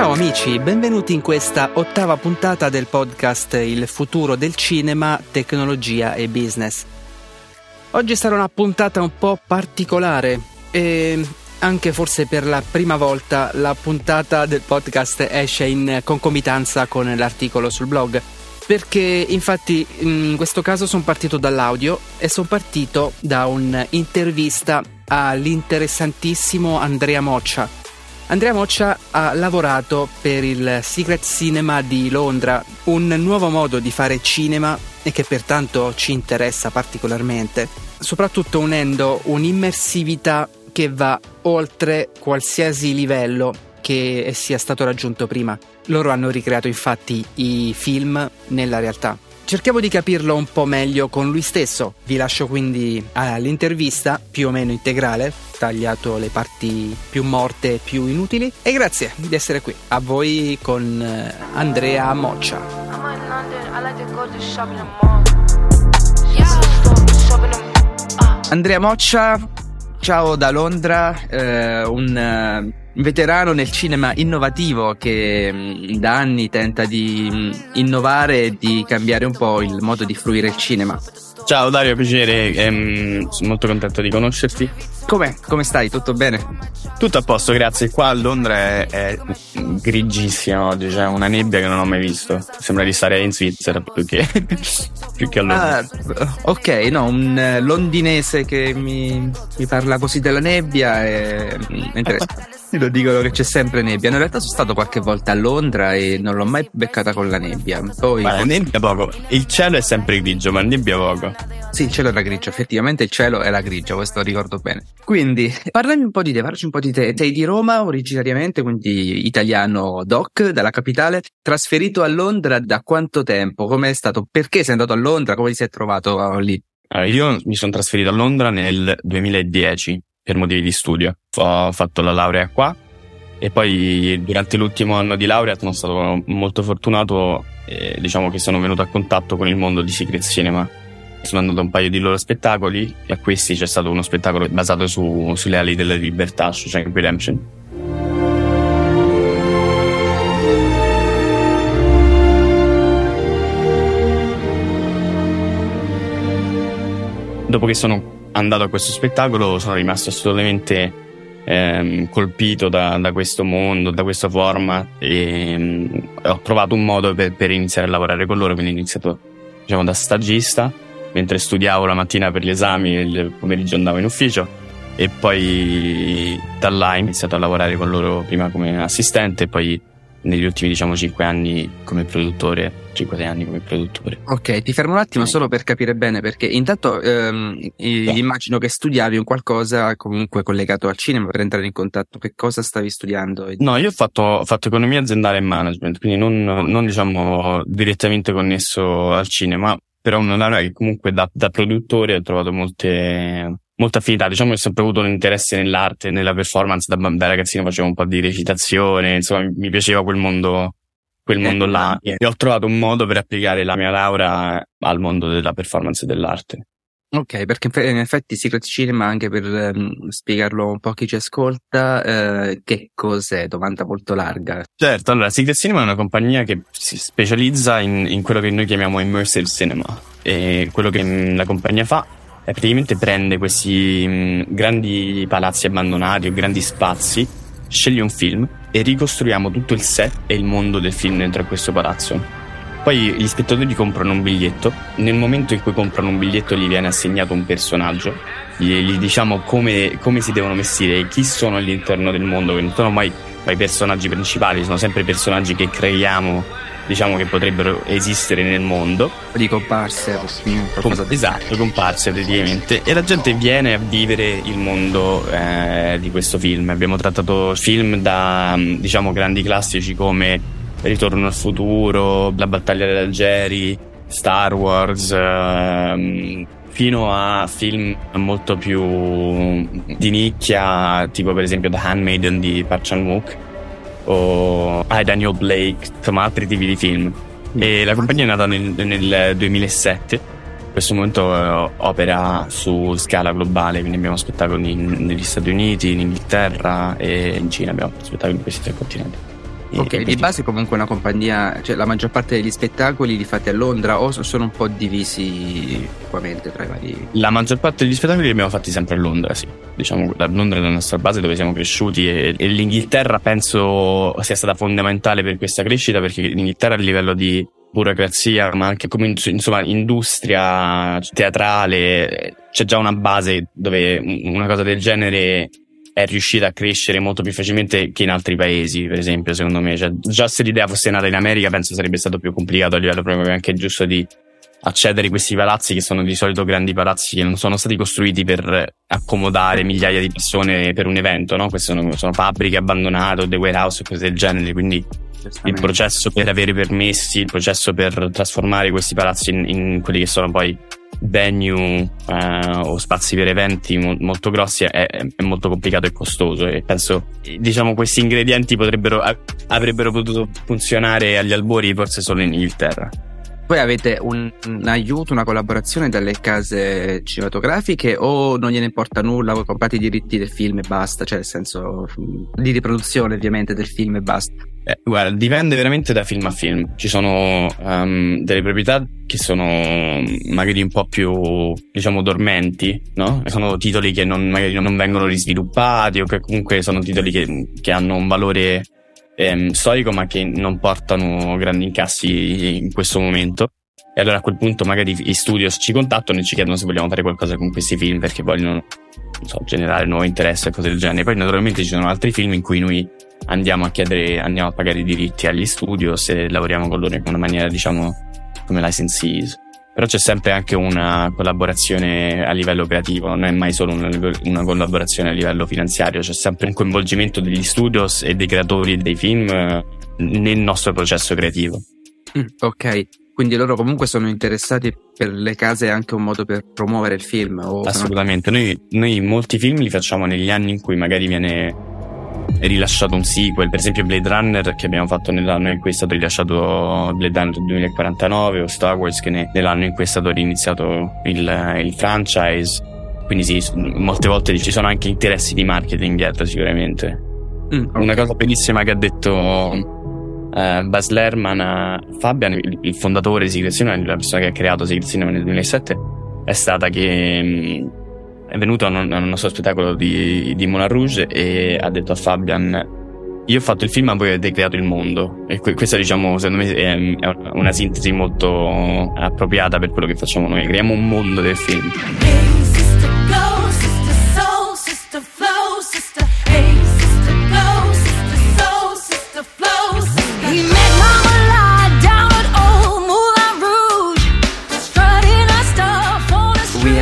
Ciao amici, benvenuti in questa ottava puntata del podcast Il futuro del cinema, tecnologia e business. Oggi sarà una puntata un po' particolare e anche forse per la prima volta la puntata del podcast esce in concomitanza con l'articolo sul blog, perché infatti in questo caso sono partito dall'audio e sono partito da un'intervista all'interessantissimo Andrea Moccia. Andrea Moccia ha lavorato per il Secret Cinema di Londra, un nuovo modo di fare cinema e che pertanto ci interessa particolarmente, soprattutto unendo un'immersività che va oltre qualsiasi livello che sia stato raggiunto prima. Loro hanno ricreato infatti i film nella realtà. Cerchiamo di capirlo un po' meglio con lui stesso. Vi lascio quindi all'intervista più o meno integrale, tagliato le parti più morte e più inutili, e grazie di essere qui. A voi con Andrea Moccia. Andrea Moccia, ciao da Londra, un veterano nel cinema innovativo che da anni tenta di innovare e di cambiare un po' il modo di fruire il cinema. Ciao Dario, piacere, sono molto contento di conoscerti. Com'è? Come stai? Tutto bene? Tutto a posto, grazie. Qua a Londra è grigissima oggi, c'è una nebbia che non ho mai visto. Sembra di stare in Svizzera più che a Londra. Ok, no, un londinese che mi parla così della nebbia è interessante. Lo dicono che c'è sempre nebbia. In realtà sono stato qualche volta a Londra e non l'ho mai beccata con la nebbia. Poi la nebbia poco. Il cielo è sempre grigio, ma la nebbia poco. Sì, il cielo era grigio, effettivamente il cielo era grigio, questo ricordo bene. Quindi parlami un po' di te, parlaci un po' di te. Sei di Roma originariamente, quindi italiano doc, dalla capitale. Trasferito a Londra da quanto tempo? Com'è stato? Perché sei andato a Londra? Come ti sei trovato lì? Allora, io mi sono trasferito a Londra nel 2010 per motivi di studio. Ho fatto la laurea qua e poi durante l'ultimo anno di laurea sono stato molto fortunato, diciamo che sono venuto a contatto con il mondo di Secret Cinema. Sono andato a un paio di loro spettacoli e a questi c'è stato uno spettacolo basato sulle ali della libertà, cioè Redemption. Dopo che sono andato a questo spettacolo sono rimasto assolutamente colpito da questo mondo, da questa forma, e ho trovato un modo per iniziare a lavorare con loro, quindi ho iniziato, diciamo, da stagista, mentre studiavo la mattina per gli esami e il pomeriggio andavo in ufficio, e poi da là ho iniziato a lavorare con loro prima come assistente e poi negli ultimi, diciamo, 5 anni come produttore, 5-6 anni come produttore. Ok, ti fermo un attimo solo per capire bene, perché intanto immagino che studiavi un qualcosa comunque collegato al cinema per entrare in contatto. Che cosa stavi studiando? No, io ho fatto economia aziendale e management, quindi non diciamo direttamente connesso al cinema, però una laurea che comunque da produttore ho trovato molta affinità. Diciamo che ho sempre avuto un interesse nell'arte, nella performance. Da ragazzino facevo un po' di recitazione, insomma mi piaceva quel mondo là, e ho trovato un modo per applicare la mia laurea al mondo della performance e dell'arte. Ok, perché in effetti Secret Cinema, anche per spiegarlo un po' a chi ci ascolta, che cos'è? Domanda molto larga. Certo, allora Secret Cinema è una compagnia che si specializza in quello che noi chiamiamo immersive cinema, e quello che la compagnia fa è praticamente prende questi grandi palazzi abbandonati o grandi spazi, sceglie un film e ricostruiamo tutto il set e il mondo del film dentro a questo palazzo. Poi gli spettatori comprano un biglietto, nel momento in cui comprano un biglietto gli viene assegnato un personaggio, gli diciamo come si devono vestire e chi sono all'interno del mondo, che non sono mai i personaggi principali, sono sempre personaggi che creiamo, diciamo, che potrebbero esistere nel mondo. Di comparse, qualcosa di... Esatto, comparse praticamente, e la gente viene a vivere il mondo di questo film. Abbiamo trattato film da, diciamo, grandi classici come Ritorno al futuro, La battaglia dell'Algeri, Star Wars, fino a film molto più di nicchia, tipo per esempio The Handmaiden di Park Chan-wook o Daniel Blake, insomma altri tipi di film. E la compagnia è nata nel 2007. In questo momento opera su scala globale, quindi abbiamo spettacoli negli Stati Uniti, in Inghilterra e in Cina, abbiamo spettacoli in questi tre continenti. Ok, di base comunque una compagnia, cioè la maggior parte degli spettacoli li fate a Londra o sono un po' divisi equamente tra i vari? La maggior parte degli spettacoli li abbiamo fatti sempre a Londra, sì. Diciamo, Londra è la nostra base dove siamo cresciuti e l'Inghilterra penso sia stata fondamentale per questa crescita, perché l'Inghilterra a livello di burocrazia, ma anche come insomma industria teatrale, c'è già una base dove una cosa del genere è riuscita a crescere molto più facilmente che in altri paesi, per esempio, secondo me. Cioè, già se l'idea fosse nata in America penso sarebbe stato più complicato a livello proprio anche giusto di accedere a questi palazzi, che sono di solito grandi palazzi che non sono stati costruiti per accomodare migliaia di persone per un evento, no? Queste sono fabbriche abbandonate, dei warehouse e cose del genere, quindi il processo per avere permessi, il processo per trasformare questi palazzi in quelli che sono poi venue o spazi per eventi molto grossi è molto complicato e costoso, e penso, diciamo, questi ingredienti avrebbero potuto funzionare agli albori forse solo in Inghilterra. Voi avete un aiuto, una collaborazione dalle case cinematografiche o non gliene importa nulla, voi comprate i diritti del film e basta, cioè nel senso di riproduzione ovviamente del film e basta? Guarda, dipende veramente da film a film. Ci sono delle proprietà che sono magari un po' più, diciamo, dormenti, no? Sono titoli che magari non vengono risviluppati o che comunque sono titoli che hanno un valore storico ma che non portano grandi incassi in questo momento, e allora a quel punto magari i studios ci contattano e ci chiedono se vogliamo fare qualcosa con questi film perché vogliono, non so, generare nuovo interesse e cose del genere. Poi naturalmente ci sono altri film in cui noi andiamo a pagare i diritti agli studios e lavoriamo con loro in una maniera, diciamo, come licensees, però c'è sempre anche una collaborazione a livello creativo, non è mai solo una collaborazione a livello finanziario, c'è sempre un coinvolgimento degli studios e dei creatori dei film nel nostro processo creativo. Ok, quindi loro comunque sono interessati, per le case è anche un modo per promuovere il film? O assolutamente, noi molti film li facciamo negli anni in cui magari viene rilasciato un sequel, per esempio Blade Runner che abbiamo fatto nell'anno in cui è stato rilasciato Blade Runner 2049, o Star Wars che nell'anno in cui è stato riniziato il franchise, quindi sì, molte volte ci sono anche interessi di marketing dietro sicuramente. Okay. Una cosa bellissima che ha detto Baz Luhrmann a Fabian, il fondatore di Secret Cinema, la persona che ha creato Secret Cinema nel 2007, è stata che è venuto a un nostro spettacolo di Moulin Rouge e ha detto a Fabian: io ho fatto il film ma voi avete creato il mondo. E questa, diciamo, secondo me è una sintesi molto appropriata per quello che facciamo noi, creiamo un mondo del film.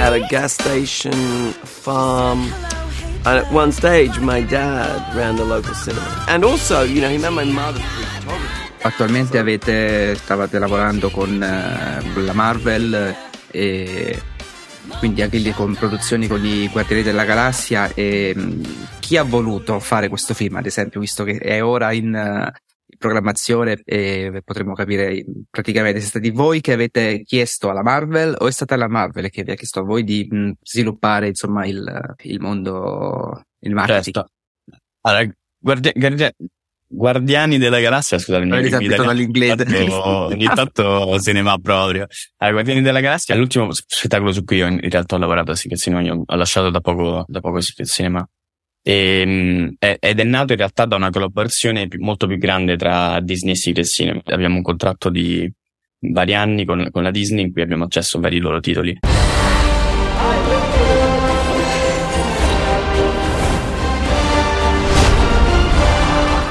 A gas station, a farm, and at one stage my dad ran the local cinema, and also, you know, he met my mother through photography. Attualmente stavate lavorando con la Marvel e quindi anche lì con produzioni con i Guardiani della Galassia, e chi ha voluto fare questo film, ad esempio, visto che è ora in programmazione e potremmo capire praticamente se siete stati voi che avete chiesto alla Marvel o è stata la Marvel che vi ha chiesto a voi di sviluppare, insomma, il mondo, il marketing? Certo. Allora, Guardiani della Galassia, scusate, ogni tanto se ne va proprio. Allora, Guardiani della Galassia è l'ultimo spettacolo su cui io in realtà ho lavorato a Secret Cinema, io ho lasciato da poco Secret Cinema. Ed è nato in realtà da una collaborazione molto più grande tra Disney e Secret Cinema. Abbiamo un contratto di vari anni con la Disney in cui abbiamo accesso a vari loro titoli.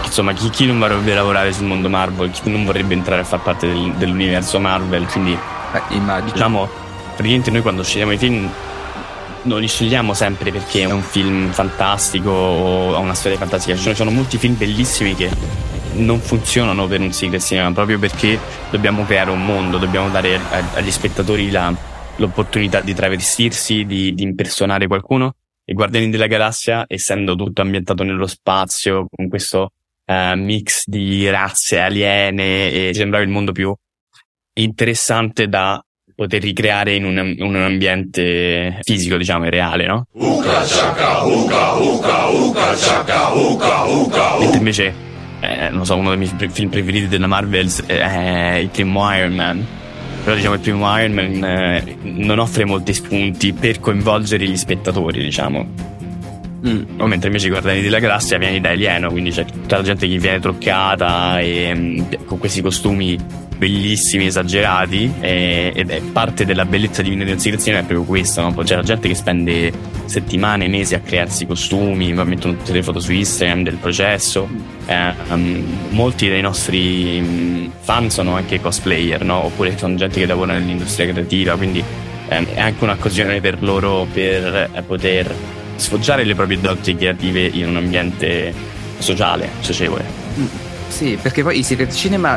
Insomma, chi non vorrebbe lavorare sul mondo Marvel, chi non vorrebbe entrare a far parte dell'universo Marvel, quindi immagino. Diciamo, praticamente noi quando scegliamo i film non li scegliamo sempre perché è un film fantastico o ha una storia fantastica, ci sono molti film bellissimi che non funzionano per un Secret Cinema proprio perché dobbiamo creare un mondo, dobbiamo dare agli spettatori l'opportunità di travestirsi, di impersonare qualcuno, e Guardiani della Galassia, essendo tutto ambientato nello spazio con questo mix di razze aliene, e sembrava il mondo più interessante da poter ricreare in un ambiente fisico, diciamo, reale, no? Mentre invece non so, uno dei miei film preferiti della Marvel è il primo Iron Man. Però diciamo il primo Iron Man non offre molti spunti per coinvolgere gli spettatori, diciamo. O mentre invece Guardiani della Galassia vieni da alieno, quindi c'è tutta la gente che viene truccata e con questi costumi bellissimi, esagerati, ed è parte della bellezza divina del Secret Cinema, è proprio questo, no? C'è la gente che spende settimane, mesi a crearsi costumi, mettono tutte le foto su Instagram del processo. Molti dei nostri fan sono anche cosplayer, no? Oppure sono gente che lavora nell'industria creativa, quindi è anche un'occasione per loro per poter sfoggiare le proprie doti creative in un ambiente sociale, socievole. Sì, perché poi i Secret Cinema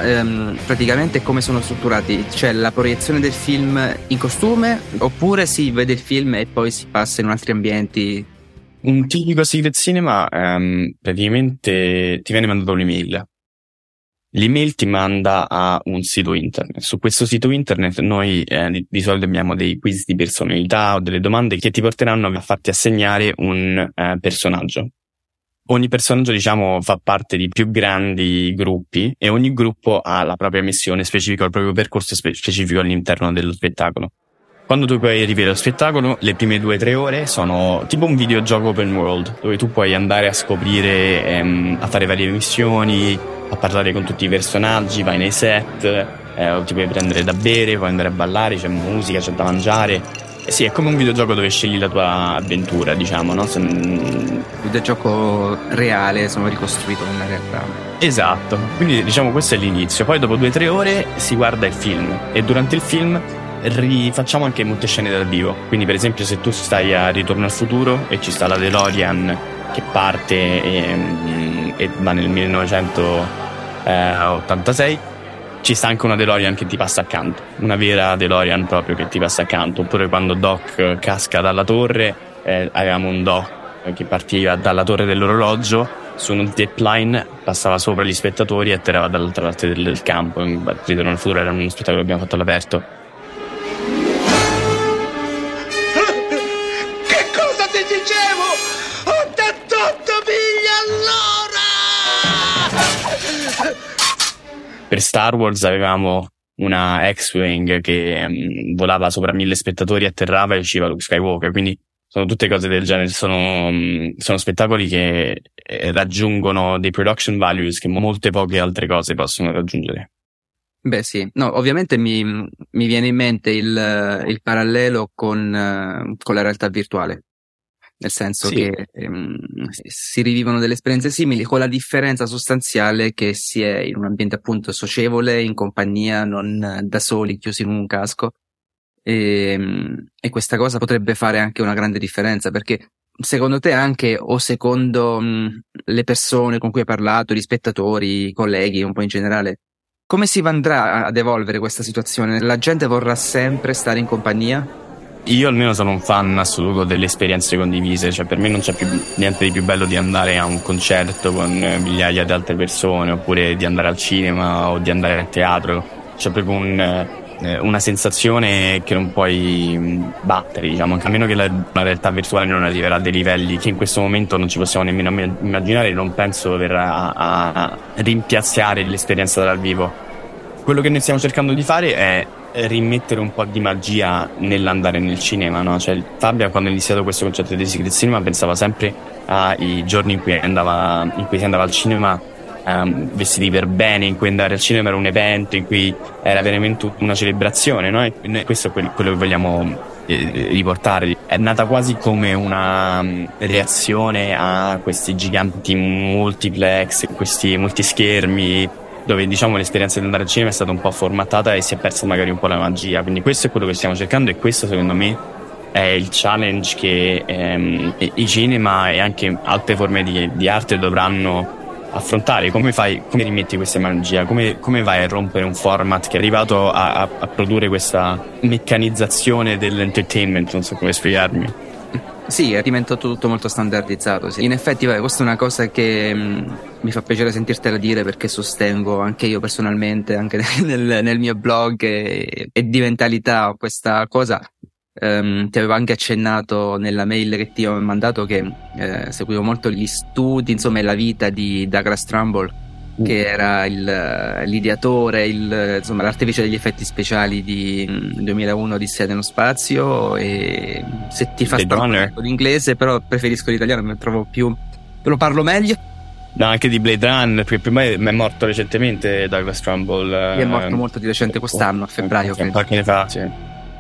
praticamente come sono strutturati? C'è la proiezione del film in costume, oppure si vede il film e poi si passa in altri ambienti? Un tipico Secret Cinema praticamente ti viene mandato un'email. L'email ti manda a un sito internet. Su questo sito internet noi di solito abbiamo dei quiz di personalità o delle domande che ti porteranno a farti assegnare un personaggio. Ogni personaggio, diciamo, fa parte di più grandi gruppi e ogni gruppo ha la propria missione specifica, il proprio percorso specifico all'interno dello spettacolo. Quando tu poi arrivi allo spettacolo, le prime 2-3 ore sono tipo un videogioco open world, dove tu puoi andare a scoprire, a fare varie missioni, a parlare con tutti i personaggi, vai nei set, ti puoi prendere da bere, puoi andare a ballare, c'è musica, c'è da mangiare. Sì, è come un videogioco dove scegli la tua avventura, diciamo, no? Videogioco reale, sono ricostruito nella realtà. Esatto, quindi diciamo questo è l'inizio. Poi dopo 2-3 ore si guarda il film e durante il film rifacciamo anche molte scene dal vivo. Quindi per esempio se tu stai a Ritorno al futuro e ci sta la DeLorean che parte e va nel 1986, ci sta anche una DeLorean che ti passa accanto, una vera DeLorean proprio che ti passa accanto. Oppure quando Doc casca dalla torre, avevamo un Doc che partiva dalla torre dell'orologio su uno zipline, passava sopra gli spettatori e atterrava dall'altra parte del campo. Ritorno al futuro era uno spettacolo che abbiamo fatto all'aperto. Per Star Wars avevamo una X-Wing che volava sopra 1000 spettatori, atterrava e usciva Luke Skywalker, quindi sono tutte cose del genere, sono spettacoli che raggiungono dei production values che molte poche altre cose possono raggiungere. Beh sì, no, ovviamente mi viene in mente il parallelo con la realtà virtuale. Nel senso sì, che si rivivono delle esperienze simili, con la differenza sostanziale che si è in un ambiente appunto socievole, in compagnia, non da soli, chiusi in un casco, e questa cosa potrebbe fare anche una grande differenza, perché secondo te anche, o secondo le persone con cui hai parlato, gli spettatori, i colleghi, un po' in generale, come si andrà ad evolvere questa situazione? La gente vorrà sempre stare in compagnia? Io almeno sono un fan assoluto delle esperienze condivise, cioè per me non c'è più niente di più bello di andare a un concerto con migliaia di altre persone, oppure di andare al cinema o di andare al teatro. C'è proprio una sensazione che non puoi battere, diciamo, a meno che la realtà virtuale non arriverà a dei livelli che in questo momento non ci possiamo nemmeno immaginare. Non penso verrà a rimpiazzare l'esperienza dal vivo. Quello che noi stiamo cercando di fare è rimettere un po' di magia nell'andare nel cinema, no? Cioè Fabian, quando ha iniziato questo concetto di Secret Cinema, pensava sempre ai giorni in cui si andava al cinema vestiti per bene, in cui andare al cinema era un evento, in cui era veramente una celebrazione, no? E questo è quello che vogliamo riportare. È nata quasi come una reazione a questi giganti multiplex, questi multischermi, dove diciamo l'esperienza di andare al cinema è stata un po' formattata e si è persa magari un po' la magia. Quindi questo è quello che stiamo cercando, e questo secondo me è il challenge che i cinema e anche altre forme di arte dovranno affrontare. Come rimetti questa magia, come vai a rompere un format che è arrivato a produrre questa meccanizzazione dell'entertainment, non so come spiegarmi. Sì, è diventato tutto molto standardizzato, sì. In effetti questa è una cosa che mi fa piacere sentirtela dire, perché sostengo anche io personalmente, anche nel mio blog e di mentalità questa cosa. Ti avevo anche accennato nella mail che ti ho mandato che seguivo molto gli studi, insomma, e la vita di Douglas Trumbull, che era l'ideatore, insomma, l'artefice degli effetti speciali di 2001 Odissea nello Spazio. E se ti fa stare l'inglese, però preferisco l'italiano, mi trovo più, te lo parlo meglio. No, anche di Blade Runner, perché prima è morto recentemente Douglas Trumbull. È morto molto di recente, quest'anno, a febbraio. Un po' che fa,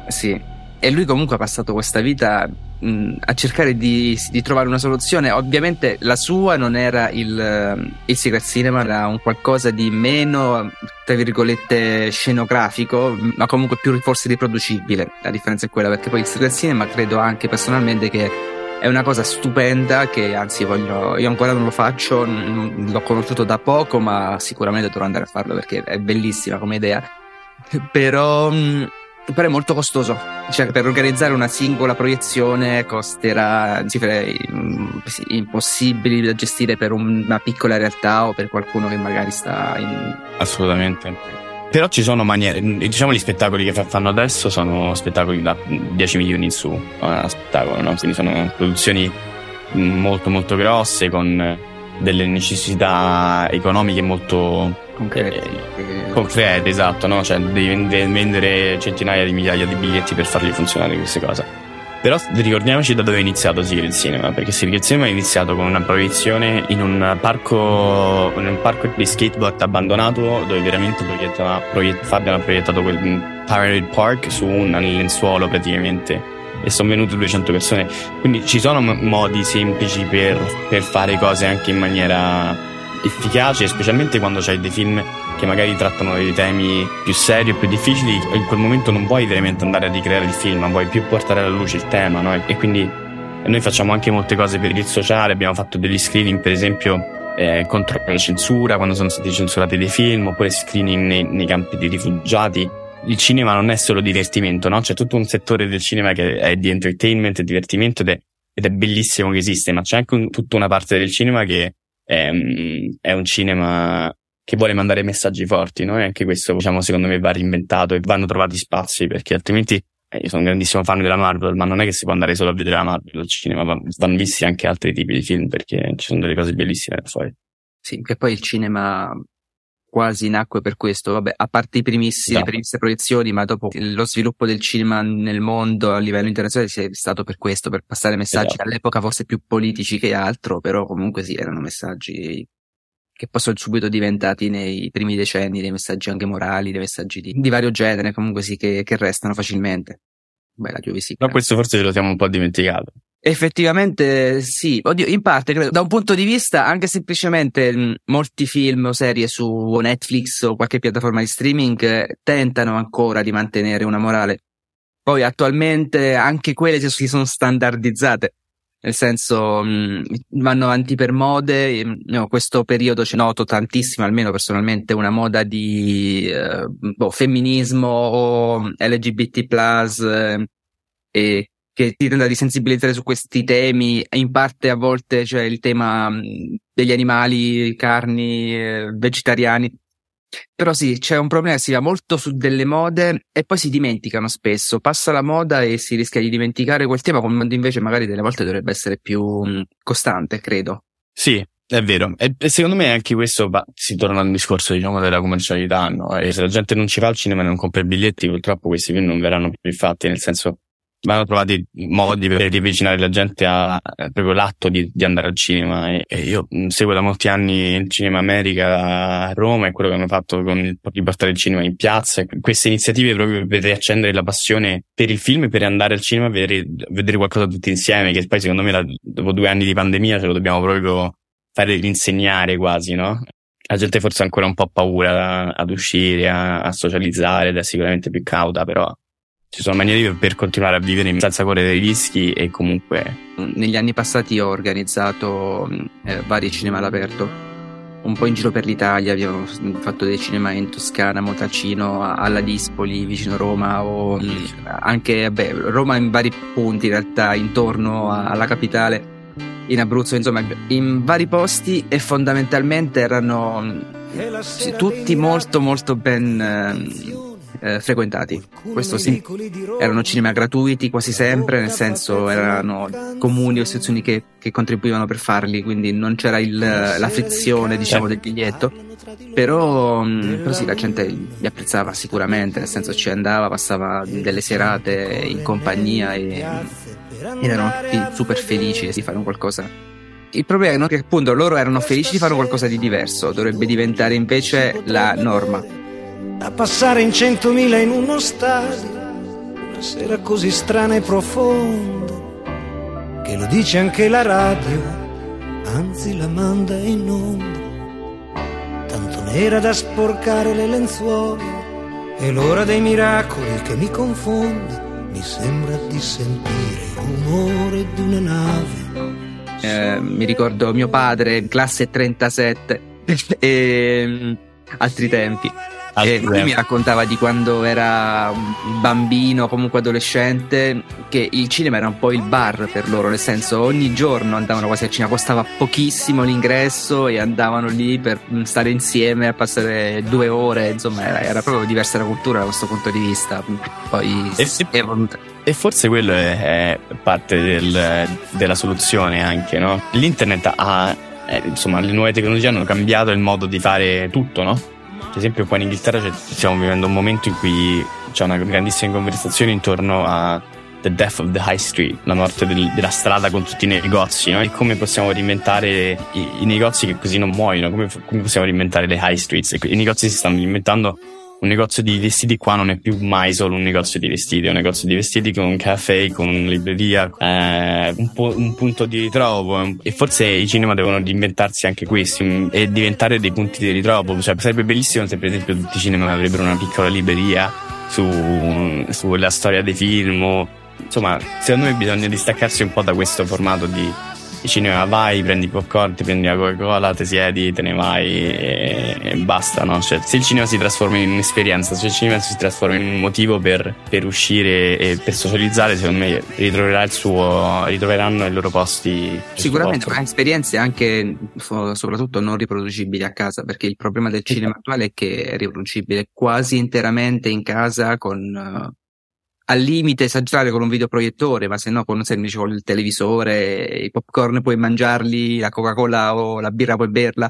sì. E lui comunque ha passato questa vita a cercare di trovare una soluzione. Ovviamente la sua non era il Secret Cinema, era un qualcosa di meno, tra virgolette, scenografico, ma comunque più forse riproducibile. La differenza è quella, perché poi il Secret Cinema credo anche personalmente che è una cosa stupenda, che anzi io ancora non lo faccio, l'ho conosciuto da poco, ma sicuramente dovrò andare a farlo perché è bellissima come idea, però è molto costoso, cioè per organizzare una singola proiezione costerà cifre impossibili da gestire per una piccola realtà o per qualcuno che magari sta in... Assolutamente. Però ci sono maniere, diciamo, gli spettacoli che fanno adesso sono spettacoli da 10 milioni in su a spettacolo, no? Quindi sono produzioni molto molto grosse, con delle necessità economiche molto concrete, esatto, no? Cioè devi vendere centinaia di migliaia di biglietti per farli funzionare queste cose. Però ricordiamoci da dove è iniziato Secret Cinema, perché Secret Cinema è iniziato con una proiezione in un parco di skateboard abbandonato, dove veramente Fabian ha proiettato quel Paradise Park su un lenzuolo praticamente, e sono venute 200 persone. Quindi ci sono modi semplici per fare cose anche in maniera efficace, specialmente quando c'hai dei film che magari trattano dei temi più seri e più difficili. In quel momento non vuoi veramente andare a ricreare il film, ma vuoi più portare alla luce il tema, no? E quindi noi facciamo anche molte cose per il sociale. Abbiamo fatto degli screening, per esempio, contro la censura, quando sono stati censurati dei film, oppure screening nei campi di rifugiati. Il cinema non è solo divertimento, no? C'è tutto un settore del cinema che è di entertainment e divertimento, ed è bellissimo che esiste, ma c'è anche tutta una parte del cinema che è un cinema che vuole mandare messaggi forti, no? E anche questo, diciamo, secondo me va reinventato e vanno trovati spazi, perché altrimenti io sono un grandissimo fan della Marvel, ma non è che si può andare solo a vedere la Marvel al cinema, vanno visti anche altri tipi di film, perché ci sono delle cose bellissime da fare. Sì, che poi il cinema quasi nacque per questo, vabbè, a parte le primissime proiezioni, ma dopo lo sviluppo del cinema nel mondo a livello internazionale è stato per questo, per passare messaggi all'epoca forse più politici che altro, però comunque sì, erano messaggi che poi sono subito diventati nei primi decenni dei messaggi anche morali, dei messaggi di vario genere, comunque sì, che restano facilmente. Beh, la Giovisi. Ma questo forse ce lo siamo un po' dimenticato. Effettivamente sì, oddio, in parte credo, da un punto di vista anche semplicemente molti film o serie su Netflix o qualche piattaforma di streaming tentano ancora di mantenere una morale. Poi attualmente anche quelle si sono standardizzate, nel senso vanno avanti per mode. Questo periodo ci noto tantissimo, almeno personalmente, una moda di femminismo o LGBT+, e che ti tende a sensibilizzare su questi temi. In parte a volte c'è il tema degli animali, carni, vegetariani, però sì, c'è un problema, si va molto su delle mode e poi si dimenticano spesso, passa la moda e si rischia di dimenticare quel tema, quando invece magari delle volte dovrebbe essere più costante, credo. Sì, è vero, e secondo me anche questo si torna al discorso, diciamo, della commercialità, no? E se la gente non ci va al cinema e non compra i biglietti, purtroppo questi film non verranno più fatti, nel senso vanno trovati modi per riavvicinare la gente a proprio l'atto di andare al cinema, e io seguo da molti anni il Cinema America a Roma, e quello che hanno fatto con di portare il cinema in piazza, queste iniziative proprio per riaccendere la passione per il film e per andare al cinema per vedere qualcosa tutti insieme, che poi secondo me dopo 2 anni di pandemia ce lo dobbiamo proprio fare insegnare quasi, no? La gente forse ha ancora un po' paura ad uscire, a socializzare, ed è sicuramente più cauta, però ci sono maniere per continuare a vivere senza correre dei rischi. E comunque negli anni passati ho organizzato vari cinema all'aperto un po' in giro per l'Italia, abbiamo fatto dei cinema in Toscana, Montalcino, alla Dispoli, vicino Roma, o anche Roma in vari punti, in realtà intorno alla capitale, in Abruzzo, insomma in vari posti, e fondamentalmente erano tutti molto molto ben frequentati. Questo sì, erano cinema gratuiti quasi sempre, nel senso erano comuni o sezioni che contribuivano per farli, quindi non c'era la frizione, diciamo, del biglietto, però sì, la gente li apprezzava sicuramente, nel senso ci andava, passava delle serate in compagnia e erano tutti super felici di fare un qualcosa. Il problema è che appunto loro erano felici di fare qualcosa di diverso, dovrebbe diventare invece la norma. A passare in 100.000 in uno stadio, una sera così strana e profonda, che lo dice anche la radio, anzi la manda in onda, tanto nera da sporcare le lenzuola, è l'ora dei miracoli che mi confonde, mi sembra di sentire il rumore di una nave. Mi ricordo mio padre, classe 37 e altri tempi, e lui mi raccontava di quando era bambino, comunque adolescente, che il cinema era un po' il bar per loro, nel senso ogni giorno andavano quasi al cinema, costava pochissimo l'ingresso e andavano lì per stare insieme a passare 2 ore, insomma era proprio diversa la cultura da questo punto di vista. Poi e forse quello è parte della soluzione anche, no? L'internet insomma, le nuove tecnologie hanno cambiato il modo di fare tutto, no? Ad esempio qua in Inghilterra stiamo vivendo un momento in cui c'è una grandissima conversazione intorno a The Death of the High Street, la morte della strada con tutti i negozi, no? E come possiamo reinventare i negozi che così non muoiono, come possiamo reinventare le high streets. I negozi si stanno inventando. Un negozio di vestiti qua non è più mai solo un negozio di vestiti, è un negozio di vestiti con un caffè, con una libreria, un punto di ritrovo, e forse i cinema devono reinventarsi anche questi e diventare dei punti di ritrovo. Cioè sarebbe bellissimo se per esempio tutti i cinema avrebbero una piccola libreria sulla storia dei film. Insomma, secondo me bisogna distaccarsi un po' da questo formato di cinema, vai, prendi i popcorn, ti prendi la Coca-Cola, ti siedi, te ne vai e basta, no? Cioè, se il cinema si trasforma in un'esperienza, se il cinema si trasforma in un motivo per uscire e per socializzare, secondo me ritroveranno i loro posti. Sicuramente, ma esperienze anche soprattutto non riproducibili a casa, perché il problema del cinema attuale è che è riproducibile quasi interamente in casa, con al limite esagerare con un videoproiettore, ma se no con un semplice, con il televisore, i popcorn puoi mangiarli, la Coca-Cola o la birra puoi berla,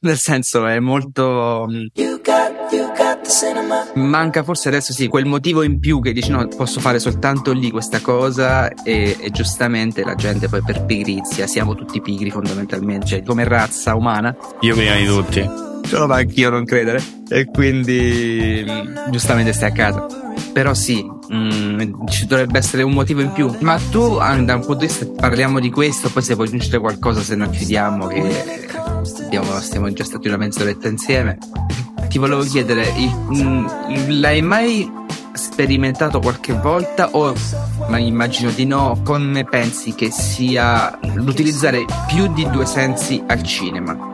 nel senso è molto you got the cinema. Manca forse adesso sì quel motivo in più che dici no, posso fare soltanto lì questa cosa, e giustamente la gente poi per pigrizia, siamo tutti pigri fondamentalmente, cioè come razza umana, io prima di tutti, solo ma anch'io non credere, e quindi giustamente stai a casa. Però sì, ci dovrebbe essere un motivo in più. Ma tu, da un punto di vista, parliamo di questo, poi se puoi aggiungere qualcosa, se non chiudiamo, che siamo già stati una mezz'oretta insieme. Ti volevo chiedere, l'hai mai sperimentato qualche volta, o, ma immagino di no, come pensi che sia l'utilizzare più di 2 sensi al cinema?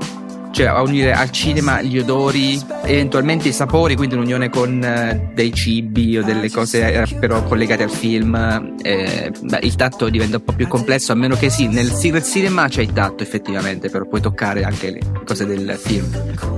Cioè a unire al cinema gli odori, eventualmente i sapori, quindi un'unione con dei cibi o delle cose però collegate al film, il tatto diventa un po' più complesso, a meno che sì, nel Secret Cinema c'è il tatto effettivamente, però puoi toccare anche le cose del film.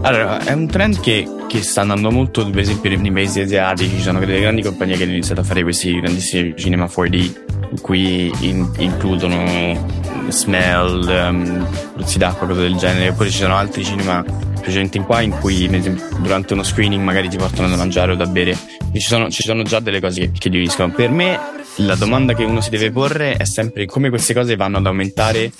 Allora, è un trend che sta andando molto, per esempio nei paesi asiatici ci sono delle grandi compagnie che hanno iniziato a fare questi grandissimi cinema 4D, qui includono smell, spruzzi d'acqua, cose del genere. Oppure ci sono altri cinema precedenti in qua in cui durante uno screening magari ti portano da mangiare o da bere, e ci sono già delle cose che li uniscono. Per me la domanda che uno si deve porre è sempre come queste cose vanno ad aumentare,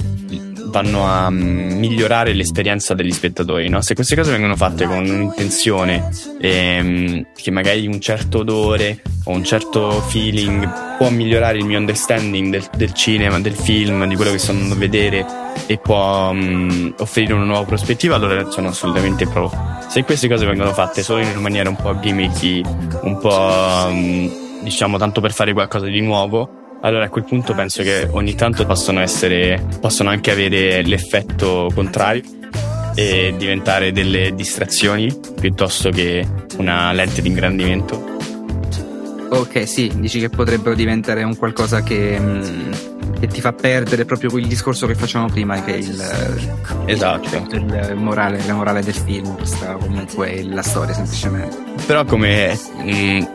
vanno a migliorare l'esperienza degli spettatori, no? Se queste cose vengono fatte con un'intenzione, che magari un certo odore o un certo feeling può migliorare il mio understanding del cinema, del film, di quello che sto andando a vedere, e può offrire una nuova prospettiva, allora sono assolutamente pro. Se queste cose vengono fatte solo in una maniera un po' gimmicky, un po' diciamo tanto per fare qualcosa di nuovo, allora a quel punto penso che ogni tanto possono anche avere l'effetto contrario e diventare delle distrazioni piuttosto che una lente di ingrandimento. Ok, sì, dici che potrebbero diventare un qualcosa che che ti fa perdere proprio quel discorso che facevamo prima, che è il, esatto, il morale, la morale del film, questa comunque la storia semplicemente. Però come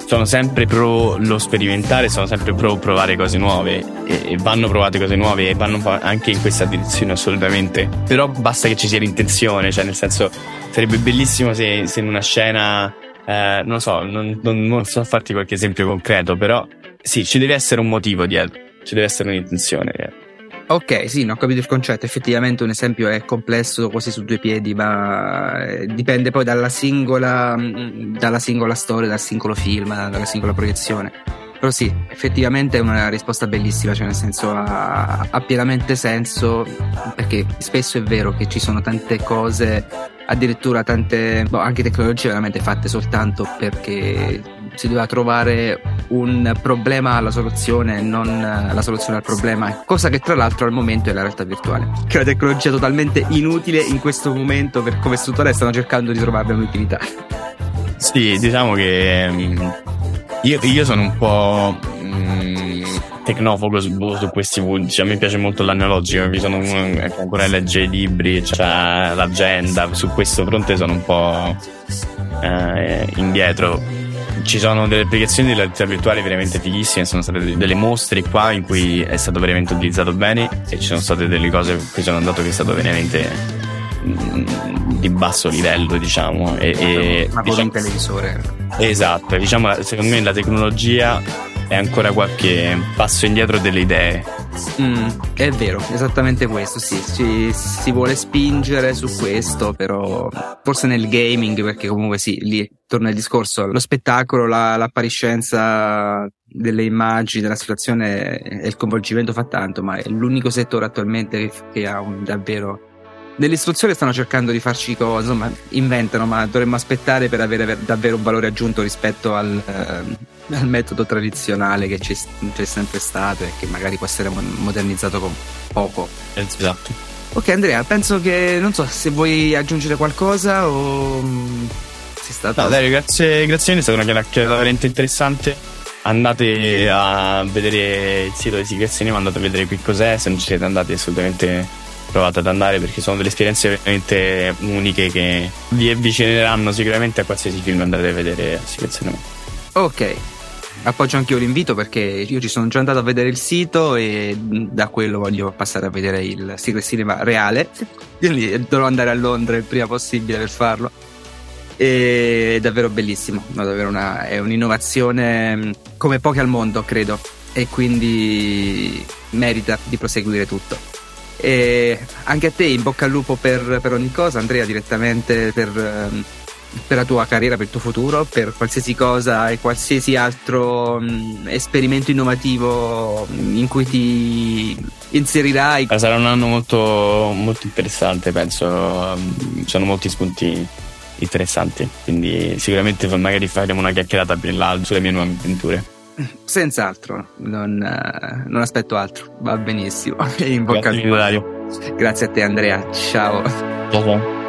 sono sempre pro lo sperimentare, sono sempre pro provare cose nuove, e vanno provate cose nuove e vanno anche in questa direzione assolutamente, però basta che ci sia l'intenzione, cioè nel senso sarebbe bellissimo se in una scena non lo so, non so farti qualche esempio concreto, però sì, ci deve essere un motivo dietro, ci deve essere un'intenzione dietro. Ok, sì, non ho capito il concetto. Effettivamente un esempio è complesso, quasi su due piedi, ma dipende poi dalla singola storia, dal singolo film, dalla singola proiezione. Però sì, effettivamente è una risposta bellissima, cioè nel senso ha pienamente senso, perché spesso è vero che ci sono tante cose, addirittura tante anche tecnologie veramente fatte soltanto perché si doveva trovare un problema alla soluzione, non la soluzione al problema, cosa che tra l'altro al momento è la realtà virtuale, che è una tecnologia totalmente inutile in questo momento, per come è strutturata stanno cercando di trovarne un'utilità. Sì, diciamo che io sono un po' tecnofobo su questi punti, cioè, a me piace molto l'analogico, mi sono ancora a leggere i libri, cioè, l'agenda, su questo fronte sono un po' indietro. Ci sono delle applicazioni della realtà virtuale veramente fighissime, sono state delle mostre qua in cui è stato veramente utilizzato bene, e ci sono state delle cose che sono andato che è stato veramente di basso livello, diciamo, e ma con un televisore. Esatto, diciamo, secondo me la tecnologia è ancora qualche passo indietro delle idee. È vero, esattamente questo, sì, si vuole spingere su questo, però forse nel gaming, perché comunque sì, lì torna il discorso, lo spettacolo, l'appariscenza delle immagini, della situazione e il coinvolgimento fa tanto, ma è l'unico settore attualmente che ha un davvero... Nell'istruzione stanno cercando di farci cose, insomma, inventano, ma dovremmo aspettare per avere davvero un valore aggiunto rispetto al metodo tradizionale che c'è sempre stato e che magari può essere modernizzato con poco. Esatto. Ok, Andrea, penso che, non so se vuoi aggiungere qualcosa o sei stato... No, dai, grazie, è stata una chiacchierata veramente interessante. Andate a vedere il sito di Secret Cinema, andate a vedere qui cos'è, se non ci siete andati assolutamente... provate ad andare, perché sono delle esperienze veramente uniche che vi avvicineranno sicuramente a qualsiasi film andate a vedere a Secret Cinema. Ok, appoggio anch'io l'invito, perché io ci sono già andato a vedere il sito e da quello voglio passare a vedere il Secret Cinema reale. Io dovrò andare a Londra il prima possibile per farlo, è davvero bellissimo, no, davvero è un'innovazione come poche al mondo, credo, e quindi merita di proseguire tutto. E anche a te in bocca al lupo per ogni cosa, Andrea, direttamente per la tua carriera, per il tuo futuro, per qualsiasi cosa e qualsiasi altro esperimento innovativo in cui ti inserirai. Sarà un anno molto, molto interessante, penso, ci sono molti spunti interessanti, quindi sicuramente magari faremo una chiacchierata più in là sulle mie nuove avventure. Senz'altro, non aspetto altro, va benissimo. In bocca al lupo. Grazie a te, Andrea. Ciao.